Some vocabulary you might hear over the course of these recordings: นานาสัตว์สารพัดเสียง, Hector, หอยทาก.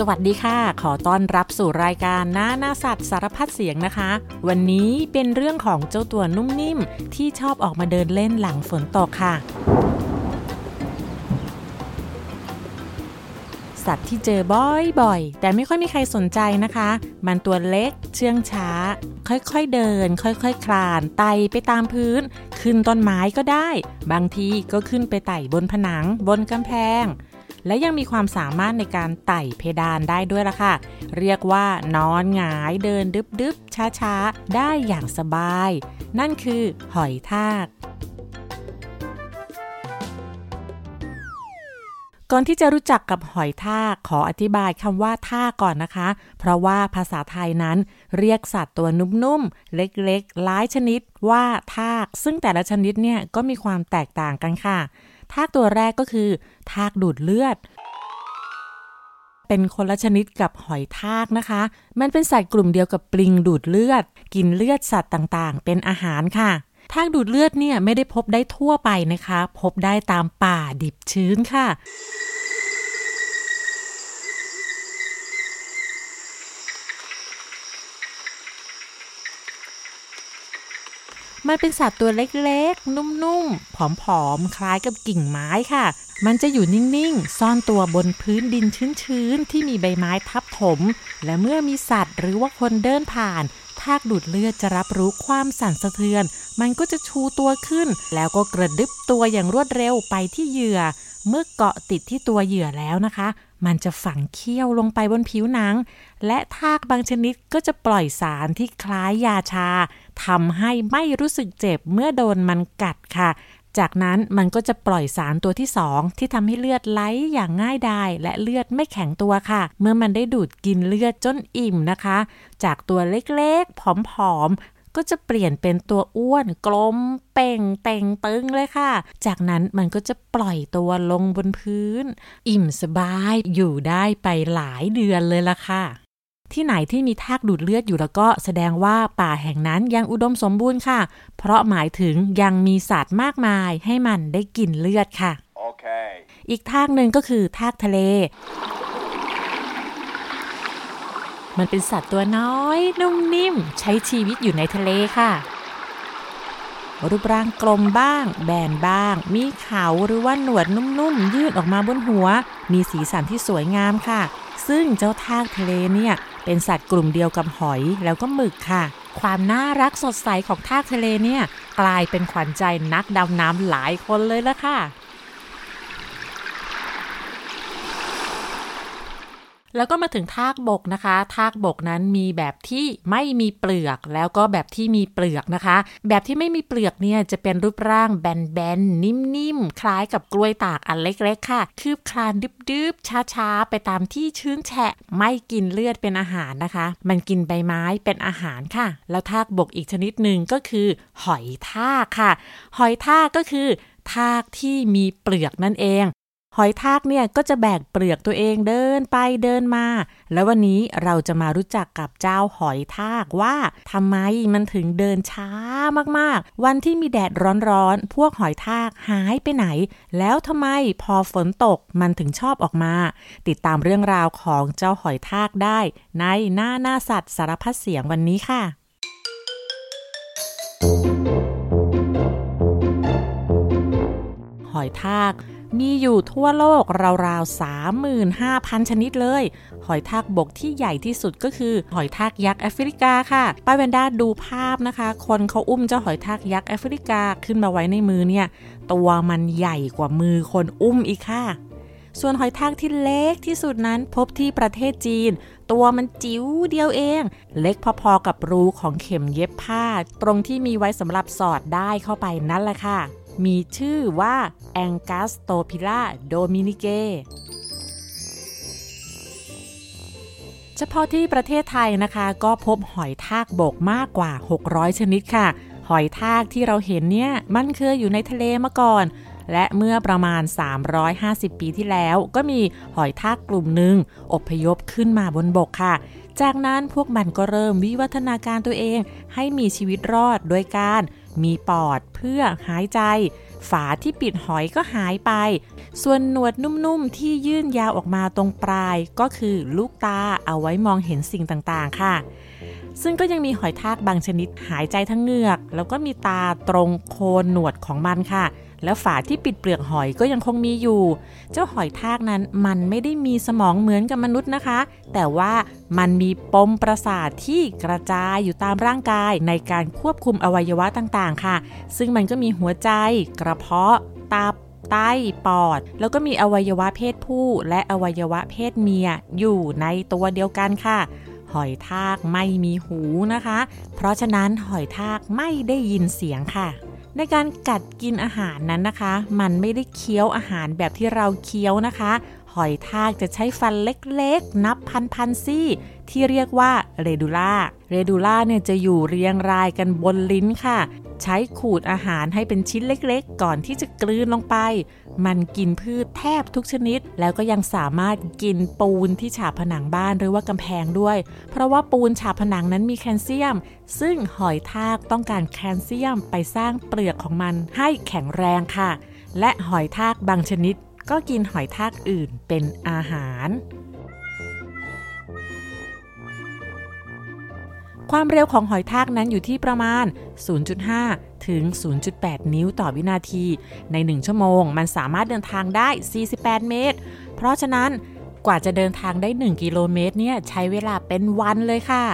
สวัสดีค่ะขอต้อนรับสู่รายการหน้าสัตว์สารพัดเสียงนะคะวันนี้เป็นเรื่องของเจ้าตัวนุ่มนิ่มที่ชอบออกมาเดินเล่นหลังฝนตกค่ะสัตว์ที่เจอบ่อยๆแต่ไม่ค่อยมีใครสนใจนะคะมันตัวเล็กเชื่องช้าค่อยๆเดินค่อยๆคลานไต่ไปตามพื้นขึ้นต้นไม้ก็ได้บางทีก็ขึ้นไปไต่บนผนังบนกำแพงและยังมีความสามารถในการไต่เพดานได้ด้วยล่ะค่ะเรียกว่านอนหงายเดินดึบๆช้าๆได้อย่างสบายนั่นคือหอยทากก่อนที่จะรู้จักกับหอยทากขออธิบายคำว่าทากก่อนนะคะเพราะว่าภาษาไทยนั้นเรียกสัตว์ตัวนุ่มๆเล็กๆหลายชนิดว่าทากซึ่งแต่ละชนิดเนี่ยก็มีความแตกต่างกันค่ะทากตัวแรกก็คือทากดูดเลือดเป็นคนละชนิดกับหอยทากนะคะมันเป็นสัตว์กลุ่มเดียวกับปลิงดูดเลือดกินเลือดสัตว์ต่างๆเป็นอาหารค่ะทากดูดเลือดเนี่ยไม่ได้พบได้ทั่วไปนะคะพบได้ตามป่าดิบชื้นค่ะมันเป็นสัตว์ตัวเล็กๆนุ่มๆผอมๆคล้ายกับกิ่งไม้ค่ะมันจะอยู่นิ่งๆซ่อนตัวบนพื้นดินชื้นๆที่มีใบไม้ทับถมและเมื่อมีสัตว์หรือว่าคนเดินผ่านทากดูดเลือดจะรับรู้ความสั่นสะเทือนมันก็จะชูตัวขึ้นแล้วก็กระดึบตัวอย่างรวดเร็วไปที่เหยื่อเมื่อเกาะติดที่ตัวเหยื่อแล้วนะคะมันจะฝังเขี้ยวลงไปบนผิวหนังและทากบางชนิดก็จะปล่อยสารที่คล้ายยาชาทำให้ไม่รู้สึกเจ็บเมื่อโดนมันกัดค่ะจากนั้นมันก็จะปล่อยสารตัวที่2ที่ทำให้เลือดไหลอย่างง่ายดายและเลือดไม่แข็งตัวค่ะเมื่อมันได้ดูดกินเลือดจนอิ่มนะคะจากตัวเล็กๆผอมๆก็จะเปลี่ยนเป็นตัวอ้วนกลมเป่งเต่งตึงเลยค่ะจากนั้นมันก็จะปล่อยตัวลงบนพื้นอิ่มสบายอยู่ได้ไปหลายเดือนเลยล่ะค่ะที่ไหนที่มีทากดูดเลือดอยู่แล้วก็แสดงว่าป่าแห่งนั้นยังอุดมสมบูรณ์ค่ะเพราะหมายถึงยังมีสัตว์มากมายให้มันได้กินเลือดค่ะ okay. อีกทากหนึ่งก็คือทากทะเลมันเป็นสัตว์ตัวน้อยนุ่มนิ่มใช้ชีวิตอยู่ในทะเลค่ะรูปร่างกลมบ้างแบนบ้างมีเขาหรือว่าหนวดนุ่มๆยืดออกมาบนหัวมีสีสันที่สวยงามค่ะซึ่งเจ้าทากทะเลเนี่ยเป็นสัตว์กลุ่มเดียวกับหอยแล้วก็หมึกค่ะความน่ารักสดใสของทากทะเลเนี่ยกลายเป็นขวัญใจนักดำน้ำหลายคนเลยล่ะค่ะแล้วก็มาถึงทากบกนะคะทากบกนั้นมีแบบที่ไม่มีเปลือกแล้วก็แบบที่มีเปลือกนะคะแบบที่ไม่มีเปลือกเนี่ยจะเป็นรูปร่างแบนๆนิ่มๆคล้ายกับกล้วยตากอันเล็กๆค่ะคืบคลานดึบๆช้าๆไปตามที่ชื้นแฉะไม่กินเลือดเป็นอาหารนะคะมันกินใบไม้เป็นอาหารค่ะแล้วทากบกอีกชนิดหนึ่งก็คือหอยทากค่ะหอยทากก็คือทากที่มีเปลือกนั่นเองหอยทากเนี่ยก็จะแบกเปลือกตัวเองเดินไปเดินมาแล้ววันนี้เราจะมารู้จักกับเจ้าหอยทากว่าทำไมมันถึงเดินช้ามากๆวันที่มีแดดร้อนๆพวกหอยทากหายไปไหนแล้วทำไมพอฝนตกมันถึงชอบออกมาติดตามเรื่องราวของเจ้าหอยทากได้ในหน้าสัตว์สารพัดเสียงวันนี้ค่ะหอยทากมีอยู่ทั่วโลกราวๆ 35,000 ชนิดเลยหอยทากบกที่ใหญ่ที่สุดก็คือหอยทากยักษ์แอฟริกาค่ะป้าแวนด้าดูภาพนะคะคนเขาอุ้มเจ้าหอยทากยักษ์แอฟริกาขึ้นมาไว้ในมือเนี่ยตัวมันใหญ่กว่ามือคนอุ้มอีกค่ะส่วนหอยทากที่เล็กที่สุดนั้นพบที่ประเทศจีนตัวมันจิ๋วเดียวเองเล็กพอๆกับรูของเข็มเย็บผ้าตรงที่มีไว้สำหรับสอดได้เข้าไปนั่นแหละค่ะมีชื่อว่าแองกัสโตพิล่าโดมินิเกเฉพาะที่ประเทศไทยนะคะก็พบหอยทากบกมากกว่า600ชนิดค่ะหอยทากที่เราเห็นเนี่ยมันเคยอยู่ในทะเลมาก่อนและเมื่อประมาณ350ปีที่แล้วก็มีหอยทากกลุ่มหนึ่งอพยพขึ้นมาบนบกค่ะจากนั้นพวกมันก็เริ่มวิวัฒนาการตัวเองให้มีชีวิตรอดโดยการมีปอดเพื่อหายใจ ฝาที่ปิดหอยก็หายไปส่วนหนวดนุ่มๆที่ยื่นยาวออกมาตรงปลายก็คือลูกตาเอาไว้มองเห็นสิ่งต่างๆค่ะซึ่งก็ยังมีหอยทากบางชนิดหายใจทั้งเหงือกแล้วก็มีตาตรงโคนหนวดของมันค่ะแล้วฝาที่ปิดเปลือกหอยก็ยังคงมีอยู่เจ้าหอยทากนั้นมันไม่ได้มีสมองเหมือนกับมนุษย์นะคะแต่ว่ามันมีปมประสาทที่กระจายอยู่ตามร่างกายในการควบคุมอวัยวะต่างๆค่ะซึ่งมันก็มีหัวใจกระเพาะตับไตปอดแล้วก็มีอวัยวะเพศผู้และอวัยวะเพศเมียอยู่ในตัวเดียวกันค่ะหอยทากไม่มีหูนะคะเพราะฉะนั้นหอยทากไม่ได้ยินเสียงค่ะในการกัดกินอาหารนั้นนะคะมันไม่ได้เคี้ยวอาหารแบบที่เราเคี้ยวนะคะหอยทากจะใช้ฟันเล็กๆนับพันๆซี่ที่เรียกว่าเรดูล่าเนี่ยจะอยู่เรียงรายกันบนลิ้นค่ะใช้ขูดอาหารให้เป็นชิ้นเล็กๆก่อนที่จะกลืนลงไปมันกินพืชแทบทุกชนิดแล้วก็ยังสามารถกินปูนที่ฉาบผนังบ้านหรือว่ากำแพงด้วยเพราะว่าปูนฉาบผนังนั้นมีแคลเซียมซึ่งหอยทากต้องการแคลเซียมไปสร้างเปลือกของมันให้แข็งแรงค่ะและหอยทากบางชนิดก็กินหอยทากอื่นเป็นอาหารความเร็วของหอยทากนั้นอยู่ที่ประมาณ 0.5 ถึง 0.8 นิ้วต่อวินาทีใน1ชั่วโมงมันสามารถเดินทางได้48เมตรเพราะฉะนั้นกว่าจะเดินทางได้1กิโลเมตรเนี่ยใช้เวลาเป็นวันเลยค่ะ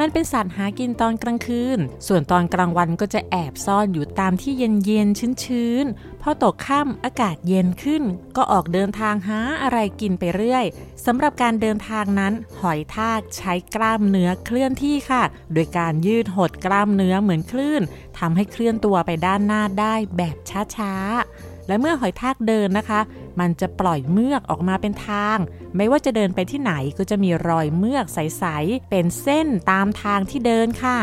มันเป็นสัตว์หากินตอนกลางคืนส่วนตอนกลางวันก็จะแอบซ่อนอยู่ตามที่เย็นๆชื้นๆพอตกค่ำอากาศเย็นขึ้นก็ออกเดินทางหาอะไรกินไปเรื่อยสำหรับการเดินทางนั้นหอยทากใช้กล้ามเนื้อเคลื่อนที่ค่ะโดยการยืดหดกล้ามเนื้อเหมือนคลื่นทำให้เคลื่อนตัวไปด้านหน้าได้แบบช้าๆและเมื่อหอยทากเดินนะคะมันจะปล่อยเมือกออกมาเป็นทางไม่ว่าจะเดินไปที่ไหนก็จะมีรอยเมือกใสๆเป็นเส้นตามทางที่เดินค่ะ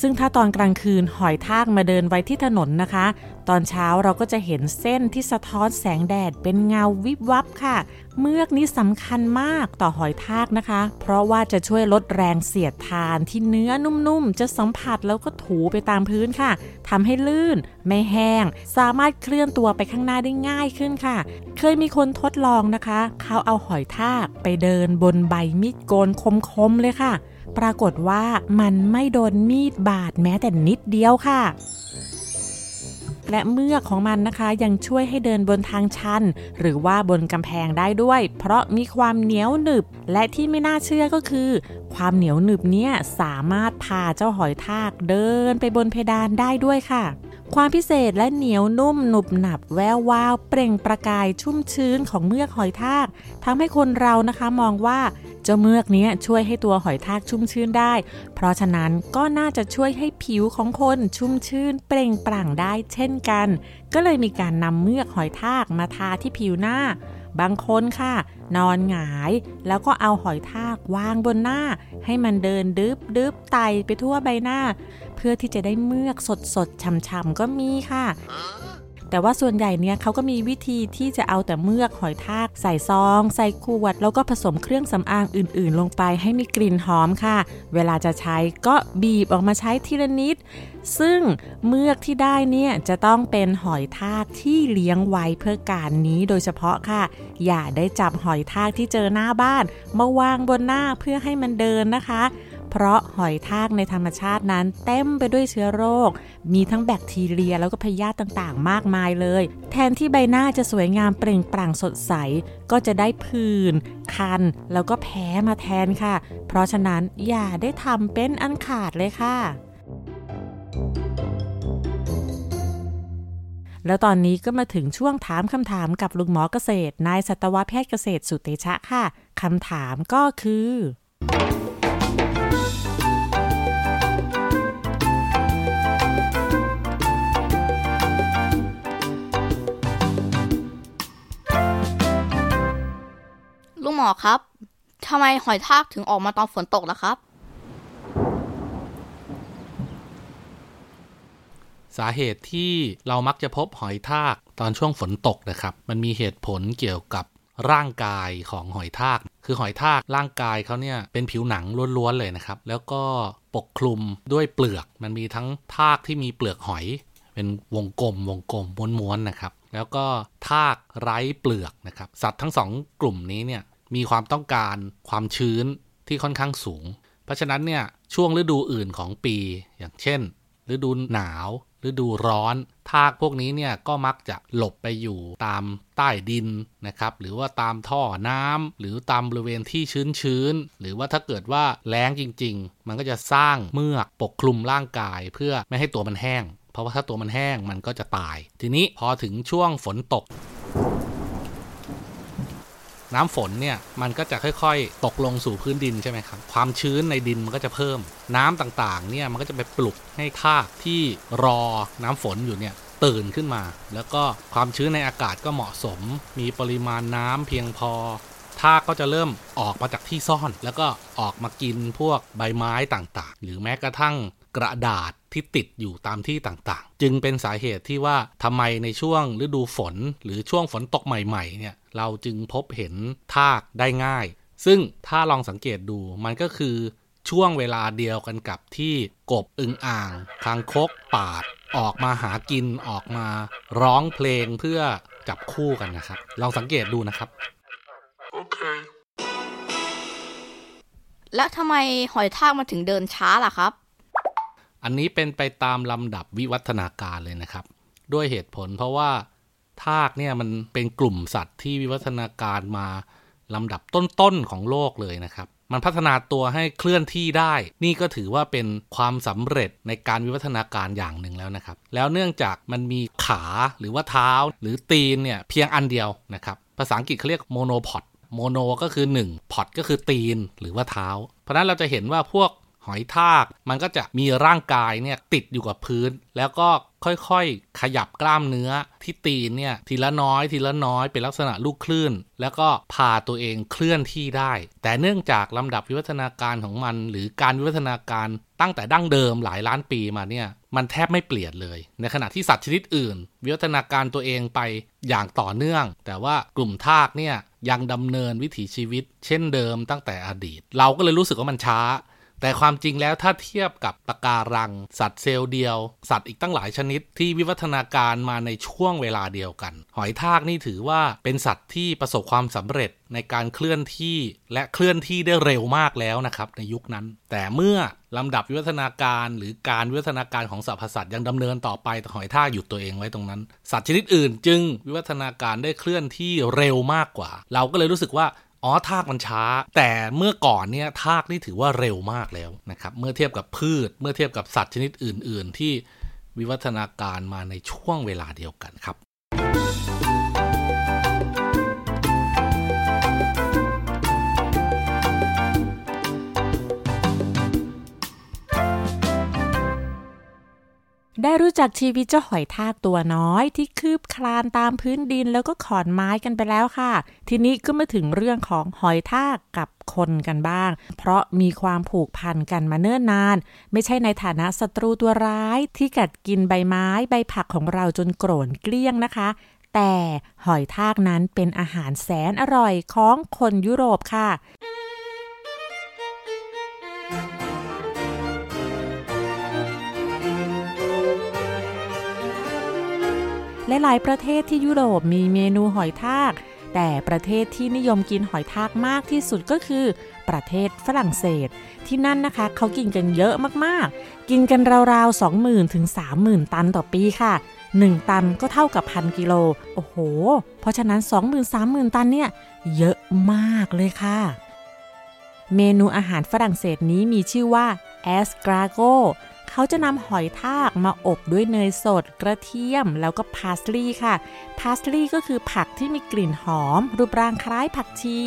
ซึ่งถ้าตอนกลางคืนหอยทากมาเดินไว้ที่ถนนนะคะตอนเช้าเราก็จะเห็นเส้นที่สะท้อนแสงแดดเป็นเงาวิบวับค่ะเมือกนี้สำคัญมากต่อหอยทากนะคะเพราะว่าจะช่วยลดแรงเสียดทานที่เนื้อนุ่มๆจะสัมผัสแล้วก็ถูไปตามพื้นค่ะทำให้ลื่นไม่แห้งสามารถเคลื่อนตัวไปข้างหน้าได้ง่ายขึ้นค่ะเคยมีคนทดลองนะคะเขาเอาหอยทากไปเดินบนใบมีดโกนคมๆเลยค่ะปรากฏว่ามันไม่โดนมีดบาดแม้แต่นิดเดียวค่ะและเมือกของมันนะคะยังช่วยให้เดินบนทางชันหรือว่าบนกำแพงได้ด้วยเพราะมีความเหนียวหนึบและที่ไม่น่าเชื่อก็คือความเหนียวหนึบเนี่ยสามารถพาเจ้าหอยทากเดินไปบนเพดานได้ด้วยค่ะความพิเศษและเหนียวนุ่มหนุบหนับแวววาวเปล่งประกายชุ่มชื้นของเมือกหอยทากทำให้คนเรานะคะมองว่าเจ้าเมือกนี้ช่วยให้ตัวหอยทากชุ่มชื้นได้เพราะฉะนั้นก็น่าจะช่วยให้ผิวของคนชุ่มชื้นเปล่งปลั่งได้เช่นกันก็เลยมีการนำเมือกหอยทากมาทาที่ผิวหน้าบางคนค่ะนอนหงายแล้วก็เอาหอยทากวางบนหน้าให้มันเดินดึบๆไต่ไปทั่วใบหน้าเพื่อที่จะได้เมือกสดๆช่ำๆก็มีค่ะแต่ว่าส่วนใหญ่เนี่ยเขาก็มีวิธีที่จะเอาแต่เมือกหอยทากใส่ซองใส่ขวดแล้วก็ผสมเครื่องสำอางอื่นๆลงไปให้มีกลิ่นหอมค่ะเวลาจะใช้ก็บีบออกมาใช้ทีละนิดซึ่งเมือกที่ได้เนี่ยจะต้องเป็นหอยทากที่เลี้ยงไว้เพื่อการนี้โดยเฉพาะค่ะอย่าได้จับหอยทากที่เจอหน้าบ้านมาวางบนหน้าเพื่อให้มันเดินนะคะเพราะหอยทากในธรรมชาตินั้นเต็มไปด้วยเชื้อโรคมีทั้งแบคทีเรียแล้วก็พยาธิต่างๆมากมายเลยแทนที่ใบหน้าจะสวยงามเปล่งปลั่งสดใสก็จะได้ผื่นคันแล้วก็แพ้มาแทนค่ะเพราะฉะนั้นอย่าได้ทำเป็นอันขาดเลยค่ะแล้วตอนนี้ก็มาถึงช่วงถามคำถามกับลุงหมอเกษตรนายสัตวแพทย์เกษตรสุเตชะค่ะคำถามก็คือลุงหมอครับทำไมหอยทากถึงออกมาตอนฝนตกล่ะครับสาเหตุที่เรามักจะพบหอยทากตอนช่วงฝนตกนะครับมันมีเหตุผลเกี่ยวกับร่างกายของหอยทากคือหอยทากร่างกายเขาเนี่ยเป็นผิวหนังล้วนๆเลยนะครับแล้วก็ปกคลุมด้วยเปลือกมันมีทั้งทากที่มีเปลือกหอย เป็นวงกลมม้วนๆนะครับแล้วก็ทากไร้เปลือกนะครับสัตว์ทั้งสองกลุ่มนี้เนี่ยมีความต้องการความชื้นที่ค่อนข้างสูงเพราะฉะนั้นเนี่ยช่วงฤดูอื่นของปีอย่างเช่นฤดูหนาวฤดูร้อนทากพวกนี้เนี่ยก็มักจะหลบไปอยู่ตามใต้ดินนะครับหรือว่าตามท่อน้ำหรือตามบริเวณที่ชื้นๆหรือว่าถ้าเกิดว่าแล้งจริงๆมันก็จะสร้างเมือกปกคลุมร่างกายเพื่อไม่ให้ตัวมันแห้งเพราะว่าถ้าตัวมันแห้งมันก็จะตายทีนี้พอถึงช่วงฝนตกน้ำฝนเนี่ยมันก็จะค่อยๆตกลงสู่พื้นดินใช่ไหมครับความชื้นในดินมันก็จะเพิ่มน้ำต่างๆเนี่ยมันก็จะไปปลุกให้ธาตุที่รอน้ำฝนอยู่เนี่ยตื่นขึ้นมาแล้วก็ความชื้นในอากาศก็เหมาะสมมีปริมาณน้ำเพียงพอธาตุก็จะเริ่มออกมาจากที่ซ่อนแล้วก็ออกมากินพวกใบไม้ต่างๆหรือแม้กระทั่งกระดาษที่ติดอยู่ตามที่ต่างๆจึงเป็นสาเหตุที่ว่าทำไมในช่วงฤดูฝนหรือช่วงฝนตกใหม่ๆเนี่ยเราจึงพบเห็นทากได้ง่ายซึ่งถ้าลองสังเกตดูมันก็คือช่วงเวลาเดียวกันกับที่กบอึ่งอ่างคางคกป่าออกมาหากินออกมาร้องเพลงเพื่อจับคู่กันนะครับลองสังเกตดูนะครับโอเคแล้วทำไมหอยทากมันถึงเดินช้าล่ะครับอันนี้เป็นไปตามลำดับวิวัฒนาการเลยนะครับด้วยเหตุผลเพราะว่าทากเนี่ยมันเป็นกลุ่มสัตว์ที่วิวัฒนาการมาลำดับต้นๆของโลกเลยนะครับมันพัฒนาตัวให้เคลื่อนที่ได้นี่ก็ถือว่าเป็นความสำเร็จในการวิวัฒนาการอย่างหนึ่งแล้วนะครับแล้วเนื่องจากมันมีขาหรือว่าเท้าหรือตีนเนี่ยเพียงอันเดียวนะครับภาษาอังกฤษเขาเรียกโมโนพอดโมโนก็คือ1พอดก็คือตีนหรือว่าเท้าเพราะนั้นเราจะเห็นว่าพวกหอยทากมันก็จะมีร่างกายเนี่ยติดอยู่กับพื้นแล้วก็ค่อยๆขยับกล้ามเนื้อที่ตีนเนี่ยทีละน้อยเป็นลักษณะลูกคลื่นแล้วก็พาตัวเองเคลื่อนที่ได้แต่เนื่องจากลำดับวิวัฒนาการของมันหรือการวิวัฒนาการตั้งแต่ดั้งเดิมหลายล้านปีมาเนี่ยมันแทบไม่เปลี่ยนเลยในขณะที่สัตว์ชนิดอื่นวิวัฒนาการตัวเองไปอย่างต่อเนื่องแต่ว่ากลุ่มทากเนี่ยยังดำเนินวิถีชีวิตเช่นเดิมตั้งแต่อดีตเราก็เลยรู้สึกว่ามันช้าแต่ความจริงแล้วถ้าเทียบกับปะการังสัตว์เซลล์เดียวสัตว์อีกตั้งหลายชนิดที่วิวัฒนาการมาในช่วงเวลาเดียวกันหอยทากนี่ถือว่าเป็นสัตว์ที่ประสบความสำเร็จในการเคลื่อนที่และเคลื่อนที่ได้เร็วมากแล้วนะครับในยุคนั้นแต่เมื่อลำดับวิวัฒนาการหรือการวิวัฒนาการของสรรพสัตว์ยังดำเนินต่อไปแต่หอยทากหยุดตัวเองไว้ตรงนั้นสัตว์ชนิดอื่นจึงวิวัฒนาการได้เคลื่อนที่เร็วมากกว่าเราก็เลยรู้สึกว่าทากมันช้าแต่เมื่อก่อนเนี่ยทากนี่ถือว่าเร็วมากแล้วนะครับเมื่อเทียบกับพืชเมื่อเทียบกับสัตว์ชนิดอื่นๆที่วิวัฒนาการมาในช่วงเวลาเดียวกันครับได้รู้จักชีวิตเจ้าหอยทากตัวน้อยที่คืบคลานตามพื้นดินแล้วก็ขอนไม้กันไปแล้วค่ะทีนี้ก็มาถึงเรื่องของหอยทากกับคนกันบ้างเพราะมีความผูกพันกันมาเนิ่นนานไม่ใช่ในฐานะศัตรูตัวร้ายที่กัดกินใบไม้ใบผักของเราจนโกรนเกลี้ยงนะคะแต่หอยทากนั้นเป็นอาหารแสนอร่อยของคนยุโรปค่ะหลายๆประเทศที่ยุโรปมีเมนูหอยทากแต่ประเทศที่นิยมกินหอยทากมากที่สุดก็คือประเทศฝรั่งเศสที่นั่นนะคะเขากินกันเยอะมากๆกินกันราวๆ 20,000 ถึง 30,000 ตันต่อปีค่ะ1ตันก็เท่ากับ 1,000 กิโลโอ้โหเพราะฉะนั้น 20,000 30,000 ตันเนี่ยเยอะมากเลยค่ะเมนูอาหารฝรั่งเศสนี้มีชื่อว่าแอสกราโกเขาจะนำหอยทากมาอบด้วยเนยสดกระเทียมแล้วก็พาร์สลีย์ค่ะพาร์สลีย์ก็คือผักที่มีกลิ่นหอมรูปร่างคล้ายผักชี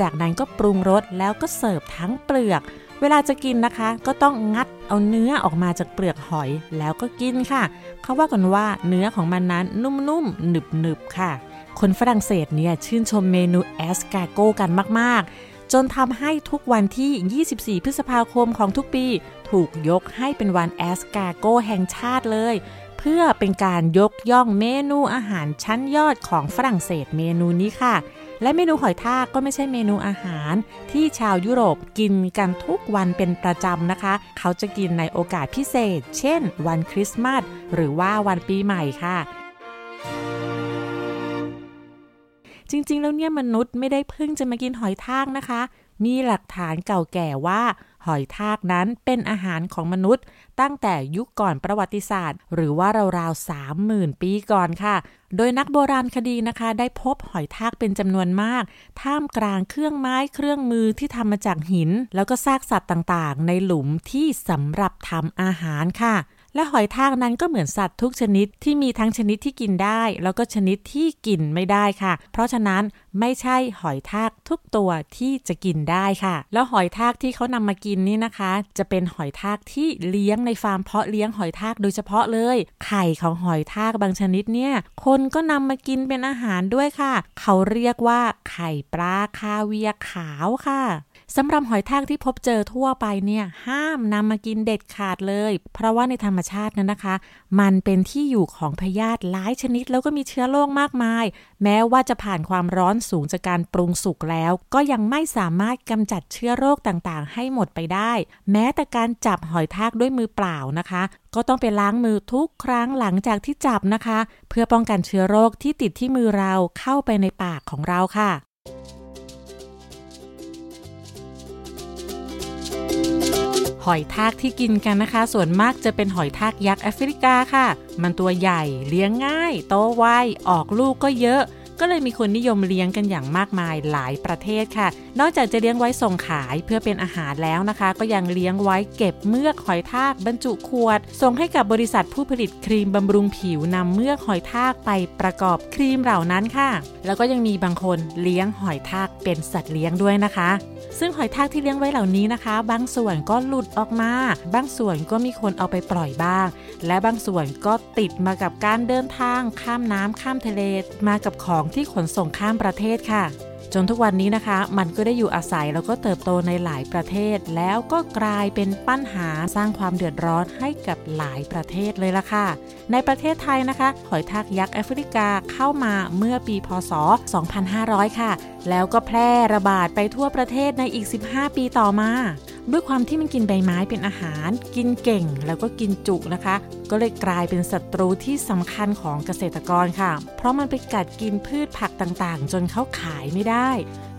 จากนั้นก็ปรุงรสแล้วก็เสิร์ฟทั้งเปลือกเวลาจะกินนะคะก็ต้องงัดเอาเนื้อออกมาจากเปลือกหอยแล้วก็กินค่ะเขาว่ากันว่าเนื้อของมันนั้นนุ่มๆหนึบๆค่ะคนฝรั่งเศสเนี่ยชื่นชมเมนูแอสกาโกกันมากๆจนทำให้ทุกวันที่24พฤษภาคมของทุกปีถูกยกให้เป็นวันแอสกาโกแห่งชาติเลย เพื่อเป็นการยกย่องเมนูอาหารชั้นยอดของฝรั่งเศสเมนูนี้ค่ะและเมนูหอยทากก็ไม่ใช่เมนูอาหารที่ชาวยุโรปกินกันทุกวันเป็นประจำนะคะเขาจะกินในโอกาสพิเศษเช่นวันคริสต์มาสหรือว่าวันปีใหม่ค่ะจริงๆแล้วเนี่ยมนุษย์ไม่ได้เพิ่งจะมากินหอยทากนะคะมีหลักฐานเก่าแก่ว่าหอยทากนั้นเป็นอาหารของมนุษย์ตั้งแต่ยุคก่อนประวัติศาสตร์หรือว่าราวๆ 30,000 ปีก่อนค่ะโดยนักโบราณคดีนะคะได้พบหอยทากเป็นจำนวนมากท่ามกลางเครื่องไม้เครื่องมือที่ทำมาจากหินแล้วก็ซากสัตว์ต่างๆในหลุมที่สำหรับทำอาหารค่ะและหอยทากนั้นก็เหมือนสัตว์ทุกชนิดที่มีทั้งชนิดที่กินได้แล้วก็ชนิดที่กินไม่ได้ค่ะเพราะฉะนั้นไม่ใช่หอยทากทุกตัวที่จะกินได้ค่ะแล้วหอยทากที่เขานำมากินนี่นะคะจะเป็นหอยทากที่เลี้ยงในฟาร์มเพาะเลี้ยงหอยทากโดยเฉพาะเลยไข่ของหอยทากบางชนิดเนี่ยคนก็นำมากินเป็นอาหารด้วยค่ะเขาเรียกว่าไข่ปลาคาเวียร์ขาวค่ะสำหรับหอยทากที่พบเจอทั่วไปเนี่ยห้ามนำมากินเด็ดขาดเลยเพราะว่าในธรรมชาตินั้นนะคะมันเป็นที่อยู่ของพยาธิหลายชนิดแล้วก็มีเชื้อโรคมากมายแม้ว่าจะผ่านความร้อนสูงจากการปรุงสุกแล้วก็ยังไม่สามารถกำจัดเชื้อโรคต่างๆให้หมดไปได้แม้แต่การจับหอยทากด้วยมือเปล่านะคะก็ต้องไปล้างมือทุกครั้งหลังจากที่จับนะคะเพื่อป้องกันเชื้อโรคที่ติดที่มือเราเข้าไปในปากของเราค่ะหอยทากที่กินกันนะคะส่วนมากจะเป็นหอยทากยักษ์แอฟริกาค่ะมันตัวใหญ่เลี้ยงง่ายโตไวออกลูกก็เยอะก็เลยมีคนนิยมเลี้ยงกันอย่างมากมายหลายประเทศค่ะนอกจากจะเลี้ยงไว้ส่งขายเพื่อเป็นอาหารแล้วนะคะก็ยังเลี้ยงไว้เก็บเมือกหอยทากบรรจุขวดส่งให้กับบริษัทผู้ผลิตครีมบำรุงผิวนำเมือกหอยทากไปประกอบครีมเหล่านั้นค่ะแล้วก็ยังมีบางคนเลี้ยงหอยทากเป็นสัตว์เลี้ยงด้วยนะคะซึ่งหอยทากที่เลี้ยงไว้เหล่านี้นะคะบางส่วนก็หลุดออกมาบางส่วนก็มีคนเอาไปปล่อยบ้างและบางส่วนก็ติดมากับการเดินทางข้ามน้ำข้ามทะเลมากับของที่ขนส่งข้ามประเทศค่ะจนทุกวันนี้นะคะมันก็ได้อยู่อาศัยแล้วก็เติบโตในหลายประเทศแล้วก็กลายเป็นปัญหาสร้างความเดือดร้อนให้กับหลายประเทศเลยล่ะค่ะในประเทศไทยนะคะหอยทากยักษ์แอฟริกาเข้ามาเมื่อปีพ.ศ. 2500 ค่ะแล้วก็แพร่ระบาดไปทั่วประเทศในอีก15ปีต่อมาด้วยความที่มันกินใบไม้เป็นอาหารกินเก่งแล้วก็กินจุนะคะก็เลยกลายเป็นศัตรูที่สำคัญของเกษตรกรค่ะเพราะมันไปกัดกินพืชผักต่างๆจนเขาขายไม่ได้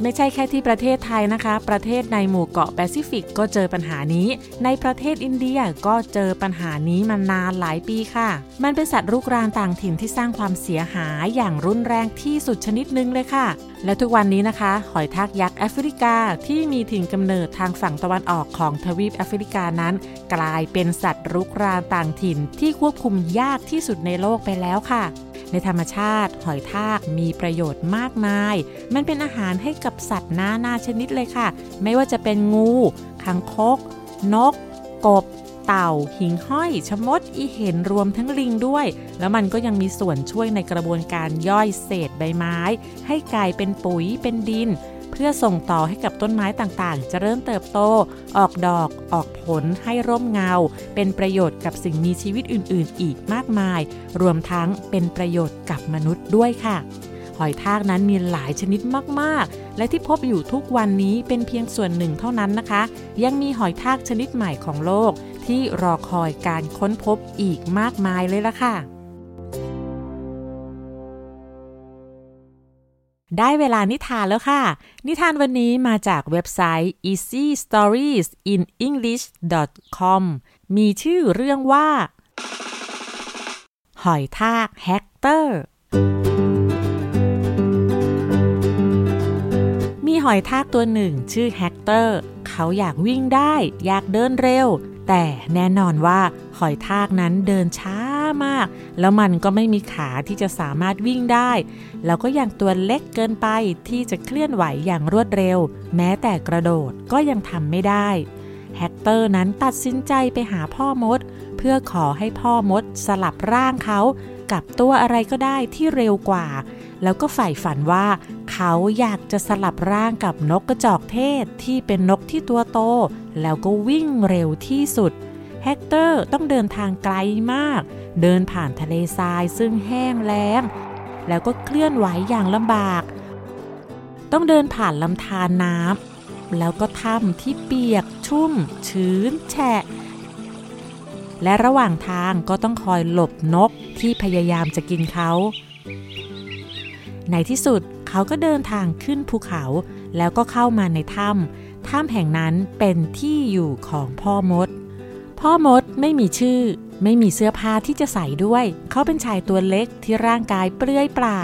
ไม่ใช่แค่ที่ประเทศไทยนะคะประเทศในหมู่เกาะแปซิฟิกก็เจอปัญหานี้ในประเทศอินเดียก็เจอปัญหานี้มานานหลายปีค่ะมันเป็นสัตว์รุกรานต่างถิ่นที่สร้างความเสียหายอย่างรุนแรงที่สุดชนิดนึงเลยค่ะและทุกวันนี้นะคะหอยทากยักษ์แอฟริกาที่มีถิ่นกำเนิดทางฝั่งตะวันออกของทวีปแอฟริกานั้นกลายเป็นสัตว์รุกรานต่างถิ่นที่ควบคุมยากที่สุดในโลกไปแล้วค่ะในธรรมชาติหอยทากมีประโยชน์มากมายมันเป็นอาหารให้กับสัตว์นานาชนิดเลยค่ะไม่ว่าจะเป็นงูคางคกนกกบเต่าหิ่งห้อยชมดอีเห็นรวมทั้งลิงด้วยแล้วมันก็ยังมีส่วนช่วยในกระบวนการย่อยเศษใบไม้ให้กลายเป็นปุ๋ยเป็นดินเพื่อส่งต่อให้กับต้นไม้ต่างๆเจริญเติบโตออกดอกออกผลให้ร่มเงาเป็นประโยชน์กับสิ่งมีชีวิตอื่นๆอีกมากมายรวมทั้งเป็นประโยชน์กับมนุษย์ด้วยค่ะหอยทากนั้นมีหลายชนิดมากๆและที่พบอยู่ทุกวันนี้เป็นเพียงส่วนหนึ่งเท่านั้นนะคะยังมีหอยทากชนิดใหม่ของโลกที่รอคอยการค้นพบอีกมากมายเลยล่ะค่ะได้เวลานิทานแล้วค่ะนิทานวันนี้มาจากเว็บไซต์ easystoriesinenglish.com มีชื่อเรื่องว่าหอยทาก Hectorมีหอยทากตัวหนึ่งชื่อแฮกเตอร์เขาอยากวิ่งได้อยากเดินเร็วแต่แน่นอนว่าหอยทากนั้นเดินช้ามากแล้วมันก็ไม่มีขาที่จะสามารถวิ่งได้แล้วก็ยังตัวเล็กเกินไปที่จะเคลื่อนไหวอย่างรวดเร็วแม้แต่กระโดดก็ยังทำไม่ได้แฮกเตอร์นั้นตัดสินใจไปหาพ่อมดเพื่อขอให้พ่อมดสลับร่างเขากับตัวอะไรก็ได้ที่เร็วกว่าแล้วก็ใฝ่ฝันว่าเขาอยากจะสลับร่างกับนกกระจอกเทศที่เป็นนกที่ตัวโตแล้วก็วิ่งเร็วที่สุด เฮกเตอร์ต้องเดินทางไกลมากเดินผ่านทะเลทรายซึ่งแห้งแล้งแล้วก็เคลื่อนไหวอย่างลำบากต้องเดินผ่านลำธารน้ำแล้วก็ถ้ำที่เปียกชุ่มชื้นแฉะและระหว่างทางก็ต้องคอยหลบนกที่พยายามจะกินเขาในที่สุดเขาก็เดินทางขึ้นภูเขาแล้วก็เข้ามาในถ้ำแห่งนั้นเป็นที่อยู่ของพ่อมดพ่อมดไม่มีชื่อไม่มีเสื้อผ้าที่จะใส่ด้วยเขาเป็นชายตัวเล็กที่ร่างกายเปลือยเปล่า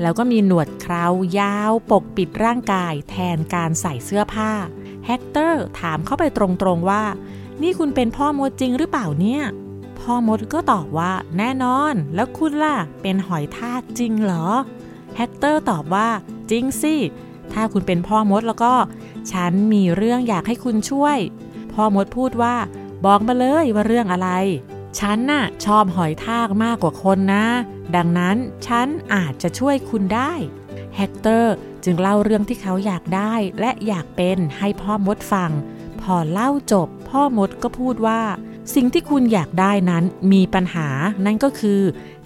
แล้วก็มีหนวดเคราว์ยาวปกปิดร่างกายแทนการใส่เสื้อผ้าเฮกเตอร์ถามเขาไปตรงๆว่านี่คุณเป็นพ่อมดจริงหรือเปล่าเนี่ยพ่อมดก็ตอบว่าแน่นอนแล้วคุณล่ะเป็นหอยทากจริงเหรอเฮกเตอร์ตอบว่าจริงสิถ้าคุณเป็นพ่อมดแล้วก็ฉันมีเรื่องอยากให้คุณช่วยพ่อมดพูดว่าบอกมาเลยว่าเรื่องอะไรฉันน่ะชอบหอยทากมากกว่าคนนะดังนั้นฉันอาจจะช่วยคุณได้เฮกเตอร์จึงเล่าเรื่องที่เขาอยากได้และอยากเป็นให้พ่อมดฟังพอเล่าจบพ่อมดก็พูดว่าสิ่งที่คุณอยากได้นั้นมีปัญหานั่นก็คือ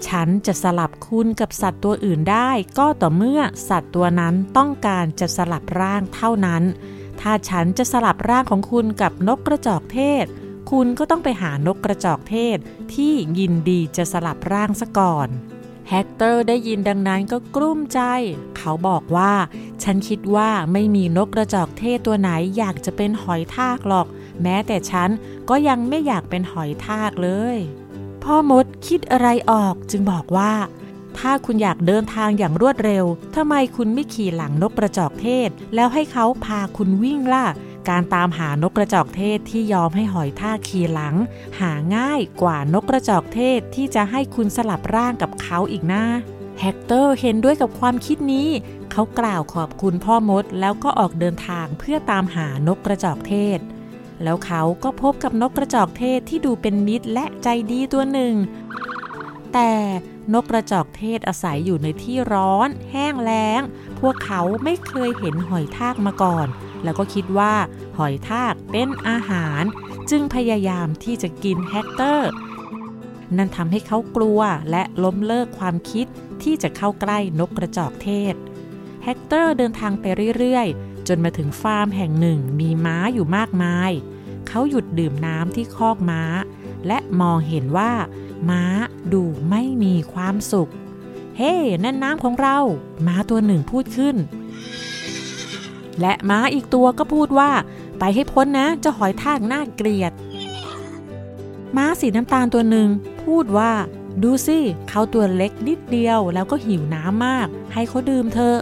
ฉันจะสลับคุณกับสัตว์ตัวอื่นได้ก็ต่อเมื่อสัตว์ตัวนั้นต้องการจะสลับร่างเท่านั้นถ้าฉันจะสลับร่างของคุณกับนกกระจอกเทศคุณก็ต้องไปหานกกระจอกเทศที่ยินดีจะสลับร่างซะก่อนเฮกเตอร์ได้ยินดังนั้นก็กลุ้มใจเขาบอกว่าฉันคิดว่าไม่มีนกกระจอกเทศตัวไหนอยากจะเป็นหอยทากหรอกแม้แต่ฉันก็ยังไม่อยากเป็นหอยทากเลยพ่อมดคิดอะไรออกจึงบอกว่าถ้าคุณอยากเดินทางอย่างรวดเร็วทำไมคุณไม่ขี่หลังนกกระจอกเทศแล้วให้เขาพาคุณวิ่งล่ะการตามหานกกระจอกเทศที่ยอมให้หอยทากขี่หลังหาง่ายกว่านกกระจอกเทศที่จะให้คุณสลับร่างกับเขาอีกนะเฮกเตอร์เห็นด้วยกับความคิดนี้เขากล่าวขอบคุณพ่อมดแล้วก็ออกเดินทางเพื่อตามหานกกระจอกเทศแล้วเขาก็พบกับนกกระจอกเทศที่ดูเป็นมิตรและใจดีตัวหนึ่งแต่นกกระจอกเทศอาศัยอยู่ในที่ร้อนแห้งแล้งพวกเขาไม่เคยเห็นหอยทากมาก่อนแล้วก็คิดว่าหอยทากเป็นอาหารจึงพยายามที่จะกินเฮกเตอร์นั่นทำให้เขากลัวและล้มเลิกความคิดที่จะเข้าใกล้นกกระจอกเทศเฮกเตอร์เดินทางไปเรื่อยๆจนมาถึงฟาร์มแห่งหนึ่งมีม้าอยู่มากมายเขาหยุดดื่มน้ำที่คอกม้าและมองเห็นว่าม้าดูไม่มีความสุขเฮ้ นั่นน้ำของเราม้าตัวหนึ่งพูดขึ้นและม้าอีกตัวก็พูดว่าไปให้พ้นนะเจ้าหอยทากน่าเกลียดม้าสีน้ำตาลตัวหนึ่งพูดว่าดูสิเขาตัวเล็กนิดเดียวแล้วก็หิวน้ำมากให้เขาดื่มเถอะ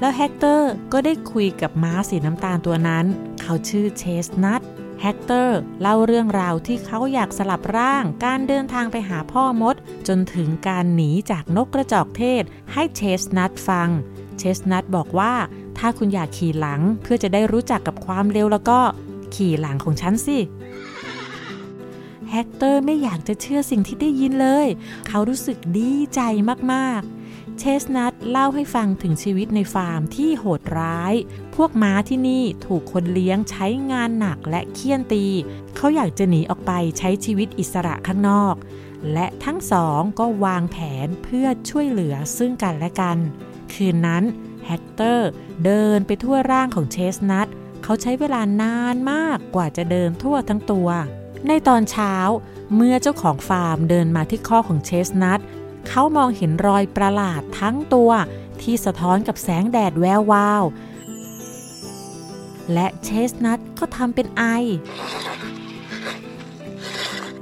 แล้วเฮกเตอร์ก็ได้คุยกับม้าสีน้ำตาลตัวนั้นเขาชื่อเชสนัทเฮกเตอร์เล่าเรื่องราวที่เขาอยากสลับร่างการเดินทางไปหาพ่อมดจนถึงการหนีจากนกกระจอกเทศให้เชสนัทฟังเชสนัทบอกว่าถ้าคุณอยากขี่หลังเพื่อจะได้รู้จักกับความเร็วแล้วก็ขี่หลังของฉันสิเฮกเตอร์ไม่อยากจะเชื่อสิ่งที่ได้ยินเลยเขารู้สึกดีใจมากๆเชสนัทเล่าให้ฟังถึงชีวิตในฟาร์มที่โหดร้ายพวกม้าที่นี่ถูกคนเลี้ยงใช้งานหนักและเคี่ยนตีเขาอยากจะหนีออกไปใช้ชีวิตอิสระข้างนอกและทั้งสองก็วางแผนเพื่อช่วยเหลือซึ่งกันและกันคืนนั้นเฮกเตอร์เดินไปทั่วร่างของเชสนัทเขาใช้เวลานานมากกว่าจะเดินทั่วทั้งตัวในตอนเช้าเมื่อเจ้าของฟาร์มเดินมาที่คอกของเชสนัทเขามองเห็นรอยประหลาดทั้งตัวที่สะท้อนกับแสงแดดแวววาวและเชสนัทก็ทำเป็นไอ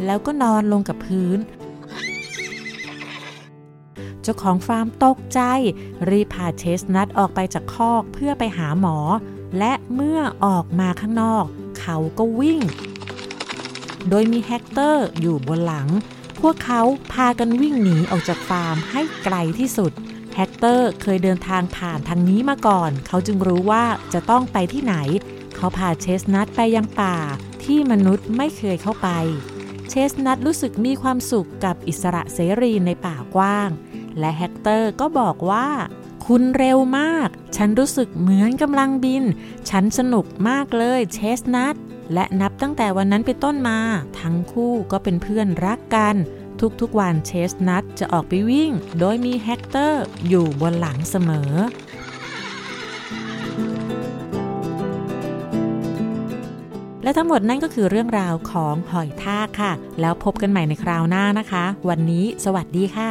แล้วก็นอนลงกับพื้นเจ้าของฟาร์มตกใจรีบพาเชสนัทออกไปจากคอกเพื่อไปหาหมอและเมื่อออกมาข้างนอกเขาก็วิ่งโดยมีเฮกเตอร์อยู่บนหลังพวกเขาพากันวิ่งหนีออกจากฟาร์มให้ไกลที่สุดเฮกเตอร์เคยเดินทางผ่านทางนี้มาก่อนเขาจึงรู้ว่าจะต้องไปที่ไหนเขาพาเชสนัทไปยังป่าที่มนุษย์ไม่เคยเข้าไปเชสนัทรู้สึกมีความสุขกับอิสระเสรีในป่ากว้างและเฮกเตอร์ก็บอกว่าคุณเร็วมากฉันรู้สึกเหมือนกำลังบินฉันสนุกมากเลยเชสนัท และนับตั้งแต่วันนั้นเป็นต้นมาทั้งคู่ก็เป็นเพื่อนรักกันทุกๆวันเชสนัทจะออกไปวิ่งโดยมีแฮกเตอร์อยู่บนหลังเสมอและทั้งหมดนั่นก็คือเรื่องราวของหอยทากค่ะแล้วพบกันใหม่ในคราวหน้านะคะวันนี้สวัสดีค่ะ